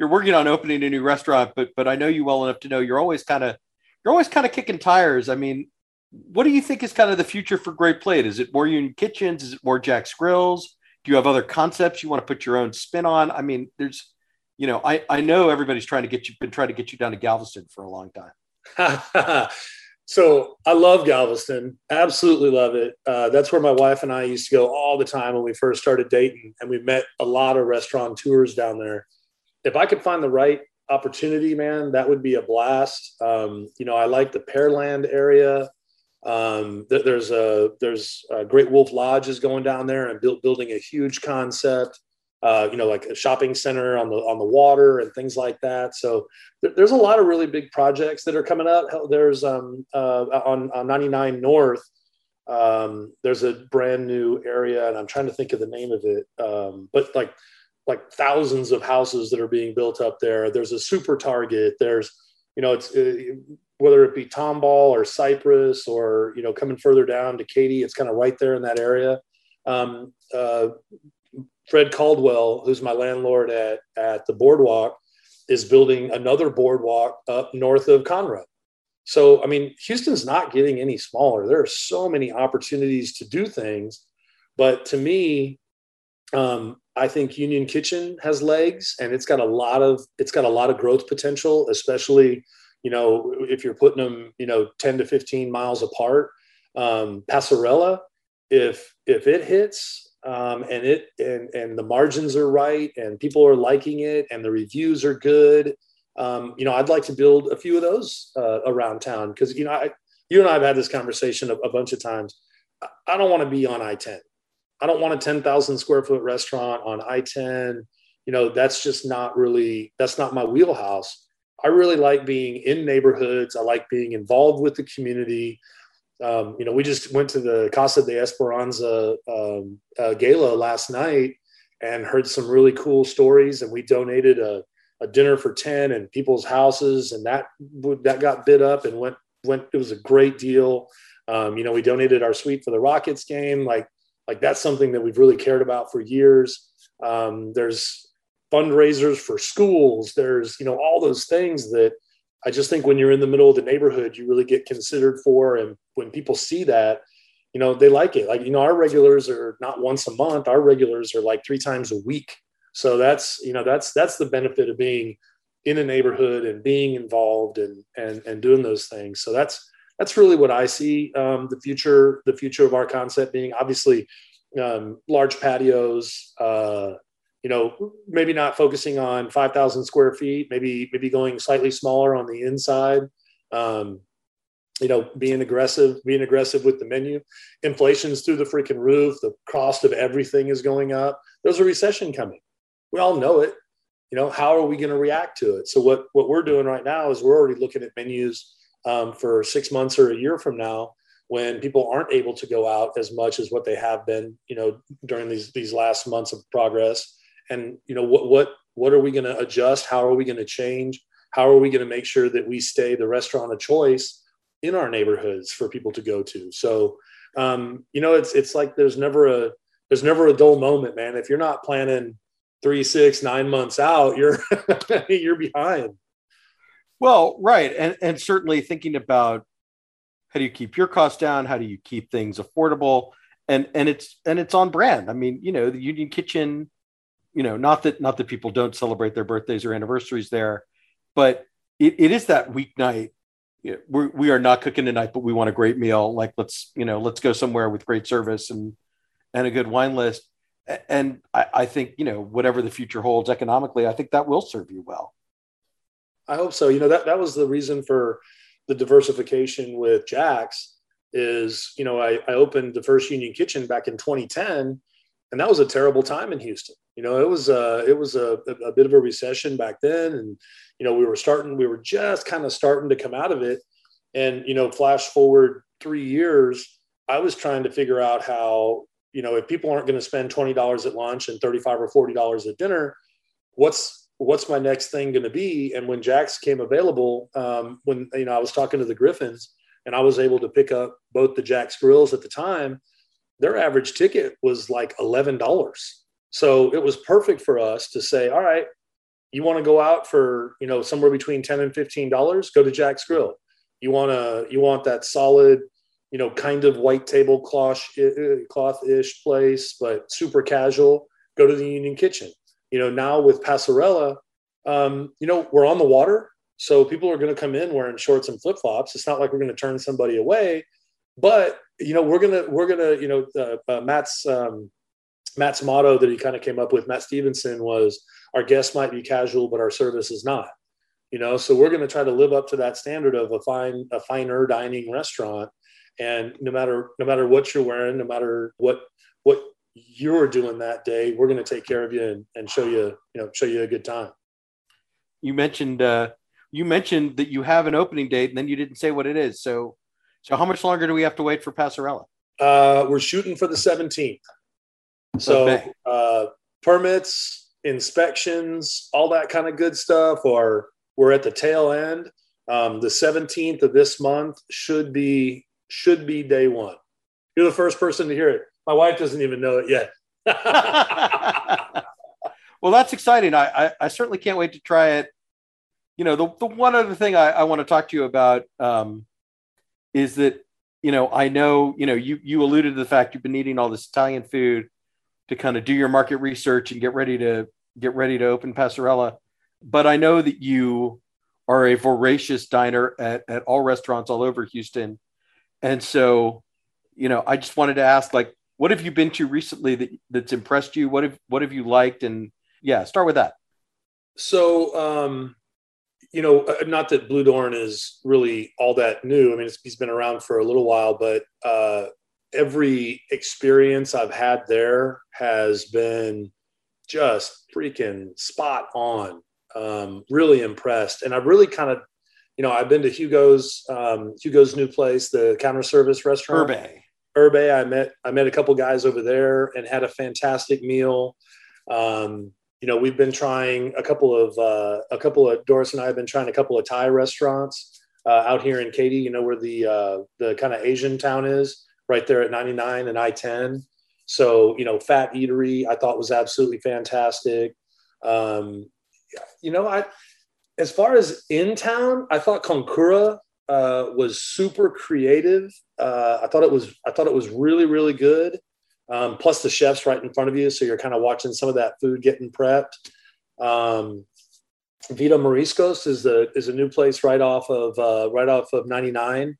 working on opening a new restaurant, but I know you well enough to know you're always kind of kicking tires. I mean, what do you think is kind of the future for Gr8 Plate? Is it more Union Kitchens? Is it more Jack's Grills? Do you have other concepts you want to put your own spin on? I mean, there's, you know, I know everybody's been trying to get you down to Galveston for a long time. So I love Galveston. Absolutely love it. That's where my wife and I used to go all the time when we first started dating, and we met a lot of restaurateurs down there. If I could find the right opportunity, man, that would be a blast. You know, I like the Pearland area. There's a Great Wolf Lodge is going down there and building a huge concept. You know, like a shopping center on the water and things like that. So there's a lot of really big projects that are coming up. There's on 99 North, there's a brand new area, and I'm trying to think of the name of it. But like thousands of houses that are being built up there. There's a super Target. There's, you know, it's whether it be Tomball or Cypress or, you know, coming further down to Katy, it's kind of right there in that area. Fred Caldwell, who's my landlord at the Boardwalk, is building another boardwalk up north of Conroe. So, I mean, Houston's not getting any smaller. There are so many opportunities to do things. But to me, I think Union Kitchen has legs, and it's got a lot of growth potential, especially, you know, if you're putting them, you know, 10 to 15 miles apart. Passerella, if it hits, and the margins are right and people are liking it and the reviews are good. You know, I'd like to build a few of those around town, because, you know, you and I have had this conversation a bunch of times. I don't want to be on I-10. I don't want a 10,000 square foot restaurant on I-10. You know, that's not my wheelhouse. I really like being in neighborhoods. I like being involved with the community. You know, we just went to the Casa de Esperanza gala last night and heard some really cool stories. And we donated a dinner for 10 and people's houses, and that got bid up and went. It was a great deal. You know, we donated our suite for the Rockets game. Like that's something that we've really cared about for years. There's fundraisers for schools. There's, you know, all those things that I just think when you're in the middle of the neighborhood, you really get considered for. And when people see that, you know, they like it. Like, you know, our regulars are not once a month. Our regulars are like 3 times a week. So that's, you know, that's the benefit of being in a neighborhood and being involved and doing those things. So that's really what I see the future of our concept being. Obviously, large patios, you know, maybe not focusing on 5,000 square feet, maybe going slightly smaller on the inside, you know, being aggressive with the menu. Inflation's through the freaking roof. The cost of everything is going up. There's a recession coming. We all know it. You know, how are we going to react to it? So what we're doing right now is we're already looking at menus for 6 months or a year from now, when people aren't able to go out as much as what they have been, you know, during these last months of progress. And, you know, what are we going to adjust? How are we going to change? How are we going to make sure that we stay the restaurant of choice in our neighborhoods for people to go to? So, you know, it's like, there's never a dull moment, man. If you're not planning 3, 6, 9 months out, you're behind. Well, right. And certainly thinking about how do you keep your costs down? How do you keep things affordable? And it's on brand. I mean, you know, the Union Kitchen, you know, not that people don't celebrate their birthdays or anniversaries there, but it is that weeknight. You know, we are not cooking tonight, but we want a great meal. Like, let's go somewhere with great service and a good wine list. And I think, you know, whatever the future holds economically, I think that will serve you well. I hope so. You know, that was the reason for the diversification with Jack's is, you know, I opened the first Union Kitchen back in 2010, and that was a terrible time in Houston. You know, it was a bit of a recession back then. And, you know, we were just kind of starting to come out of it. And, you know, flash forward 3 years, I was trying to figure out how, you know, if people aren't going to spend $20 at lunch and $35 or $40 at dinner, what's my next thing going to be? And when Jack's came available, when, you know, I was talking to the Griffins and I was able to pick up both the Jack's Grills at the time, their average ticket was like $11. So it was perfect for us to say, all right, you want to go out for, you know, somewhere between $10 and $15, go to Jack's Grill. You want that solid, you know, kind of white tablecloth-ish place, but super casual, go to the Union Kitchen. You know, now with Passerella, you know, we're on the water. So people are going to come in wearing shorts and flip-flops. It's not like we're going to turn somebody away, but, you know, we're going to, you know, Matt's motto that he kind of came up with, Matt Stevenson, was our guests might be casual, but our service is not, you know, so we're going to try to live up to that standard of a finer dining restaurant. And no matter what you're wearing, no matter what you're doing that day, we're going to take care of you and show you a good time. You mentioned that you have an opening date and then you didn't say what it is. So how much longer do we have to wait for Passerella? We're shooting for the 17th. So permits, inspections, all that kind of good stuff, or we're at the tail end. The 17th of this month should be day one. You're the first person to hear it. My wife doesn't even know it yet. Well, that's exciting. I certainly can't wait to try it. You know, the one other thing I want to talk to you about is that, you know, I know, you know, you alluded to the fact you've been eating all this Italian food to kind of do your market research and get ready to open Passerella. But I know that you are a voracious diner at all restaurants all over Houston. And so, you know, I just wanted to ask, like, what have you been to recently that's impressed you? What have you liked? And yeah, start with that. So, you know, not that Blue Dorm is really all that new. I mean, he's been around for a little while, but every experience I've had there has been just freaking spot on. Really impressed. And I've really kind of, you know, I've been to Hugo's new place, the counter service restaurant. Urbe. I met a couple guys over there and had a fantastic meal. You know, we've been trying Doris and I have been trying a couple of Thai restaurants out here in Katy, you know, where the kind of Asian town is, right there at 99 and I-10. So, you know, Fat Eatery, I thought was absolutely fantastic. You know, I as far as in town, I thought Konkura was super creative. I thought it was really, really good. Plus the chef's right in front of you, so you're kind of watching some of that food getting prepped. Vito Mariscos is a new place right off of 99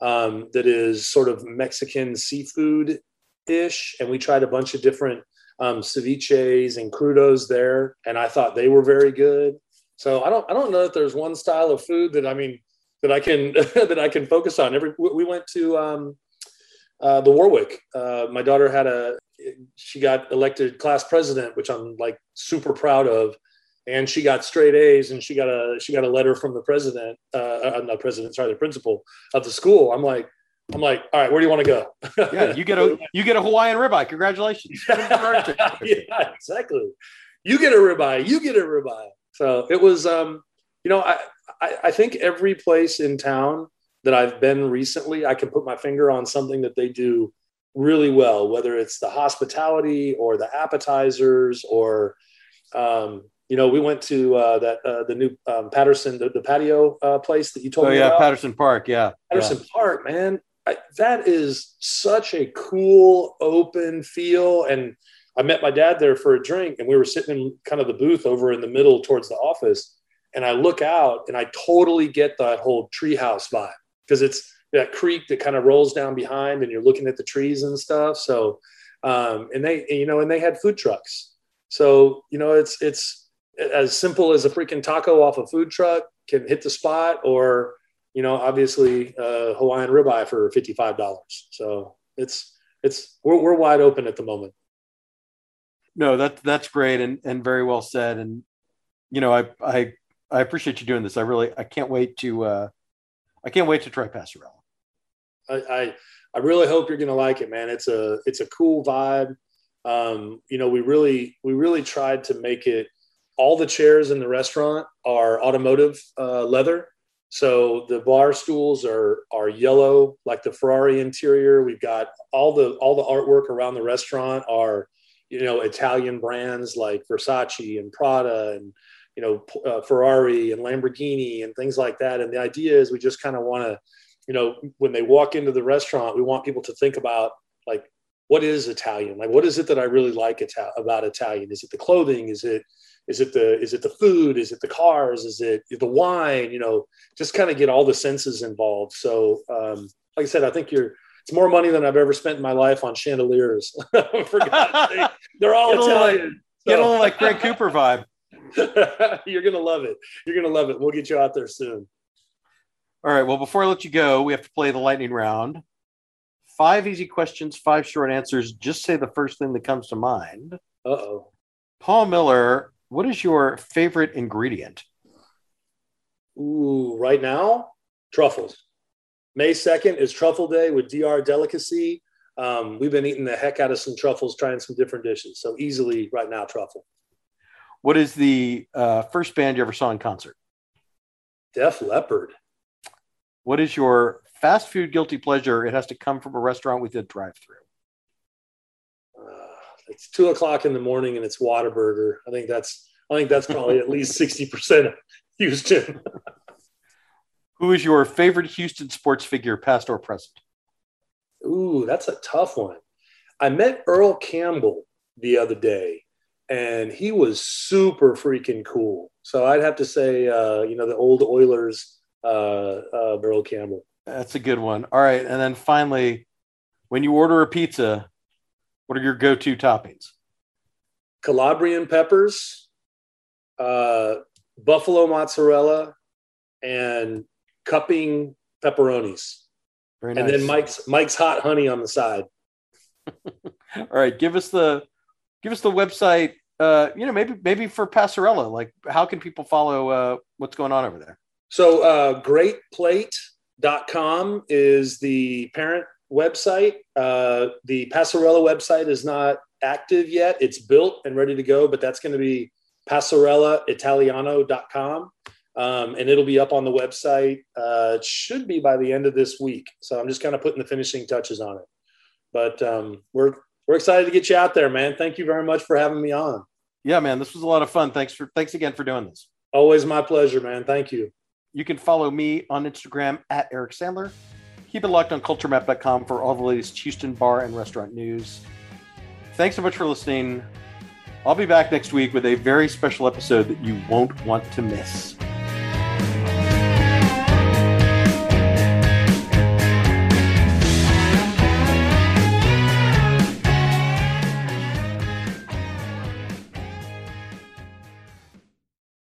that is sort of Mexican seafood ish, and we tried a bunch of different ceviches and crudos there, and I thought they were very good. So I don't know if there's one style of food that I can focus on. We went to the Warwick. My daughter she got elected class president, which I'm like super proud of. And she got straight A's, and she got a letter from the president, the principal of the school. I'm like, all right, where do you want to go? Yeah, you get a Hawaiian ribeye. Congratulations. Yeah, exactly. You get a ribeye. You get a ribeye. So it was, I think every place in town that I've been recently, I can put my finger on something that they do really well, whether it's the hospitality or the appetizers or, we went to the new Patterson, the patio place that you told me about. Oh, yeah, Patterson Park, yeah. Patterson Park, man. That is such a cool, open feel. And I met my dad there for a drink, and we were sitting in kind of the booth over in the middle towards the office. And I look out, and I totally get that whole treehouse vibe because it's that creek that kind of rolls down behind, and you're looking at the trees and stuff. So, and they had food trucks. So, it's as simple as a freaking taco off a food truck can hit the spot, or, obviously Hawaiian ribeye for $55. So we're wide open at the moment. No, that's great. And very well said. And, I appreciate you doing this. I can't wait to try Passerella. I really hope you're going to like it, man. It's a cool vibe. We really tried to make it. All the chairs in the restaurant are automotive leather. So the bar stools are yellow, like the Ferrari interior. We've got all the artwork around the restaurant are, Italian brands like Versace and Prada and, Ferrari and Lamborghini and things like that. And the idea is we just kind of want to, when they walk into the restaurant, we want people to think about like, what is Italian? Like, what is it that I really like about Italian? Is it the clothing? Is it the food? Is it the cars? Is it the wine? Just kind of get all the senses involved. So, like I said, I think it's more money than I've ever spent in my life on chandeliers. For God's sake, they're all Italian. Get a little like Greg Cooper vibe. You're going to love it. You're going to love it. We'll get you out there soon. All right. Well, before I let you go, we have to play the lightning round. 5 easy questions, 5 short answers. Just say the first thing that comes to mind. Uh-oh. Paul Miller, what is your favorite ingredient? Ooh, right now, truffles. May 2nd is Truffle Day with DR Delicacy. We've been eating the heck out of some truffles, trying some different dishes. So easily right now, truffle. What is the first band you ever saw in concert? Def Leppard. What is your fast food guilty pleasure? It has to come from a restaurant with a drive-through. It's 2:00 in the morning and it's Whataburger. I think that's probably at least 60% of Houston. Who is your favorite Houston sports figure, past or present? Ooh, that's a tough one. I met Earl Campbell the other day, and he was super freaking cool. So I'd have to say, the old Oilers, Earl Campbell. That's a good one. All right. And then finally, when you order a pizza, what are your go-to toppings? Calabrian peppers, buffalo mozzarella, and cupping pepperonis. Very nice. And then Mike's hot honey on the side. All right, give us the website. Maybe for Passerella. Like, how can people follow what's going on over there? So, Gr8Plate.com is the parent website. The Passerella website is not active yet. It's built and ready to go, but that's going to be passerellaitaliano.com. And it'll be up on the website. It should be by the end of this week. So I'm just kind of putting the finishing touches on it, but we're excited to get you out there, man. Thank you very much for having me on. Yeah, man, this was a lot of fun. Thanks again for doing this. Always my pleasure, man. Thank you. You can follow me on Instagram at Eric Sandler. Keep it locked on culturemap.com for all the latest Houston bar and restaurant news. Thanks so much for listening. I'll be back next week with a very special episode that you won't want to miss.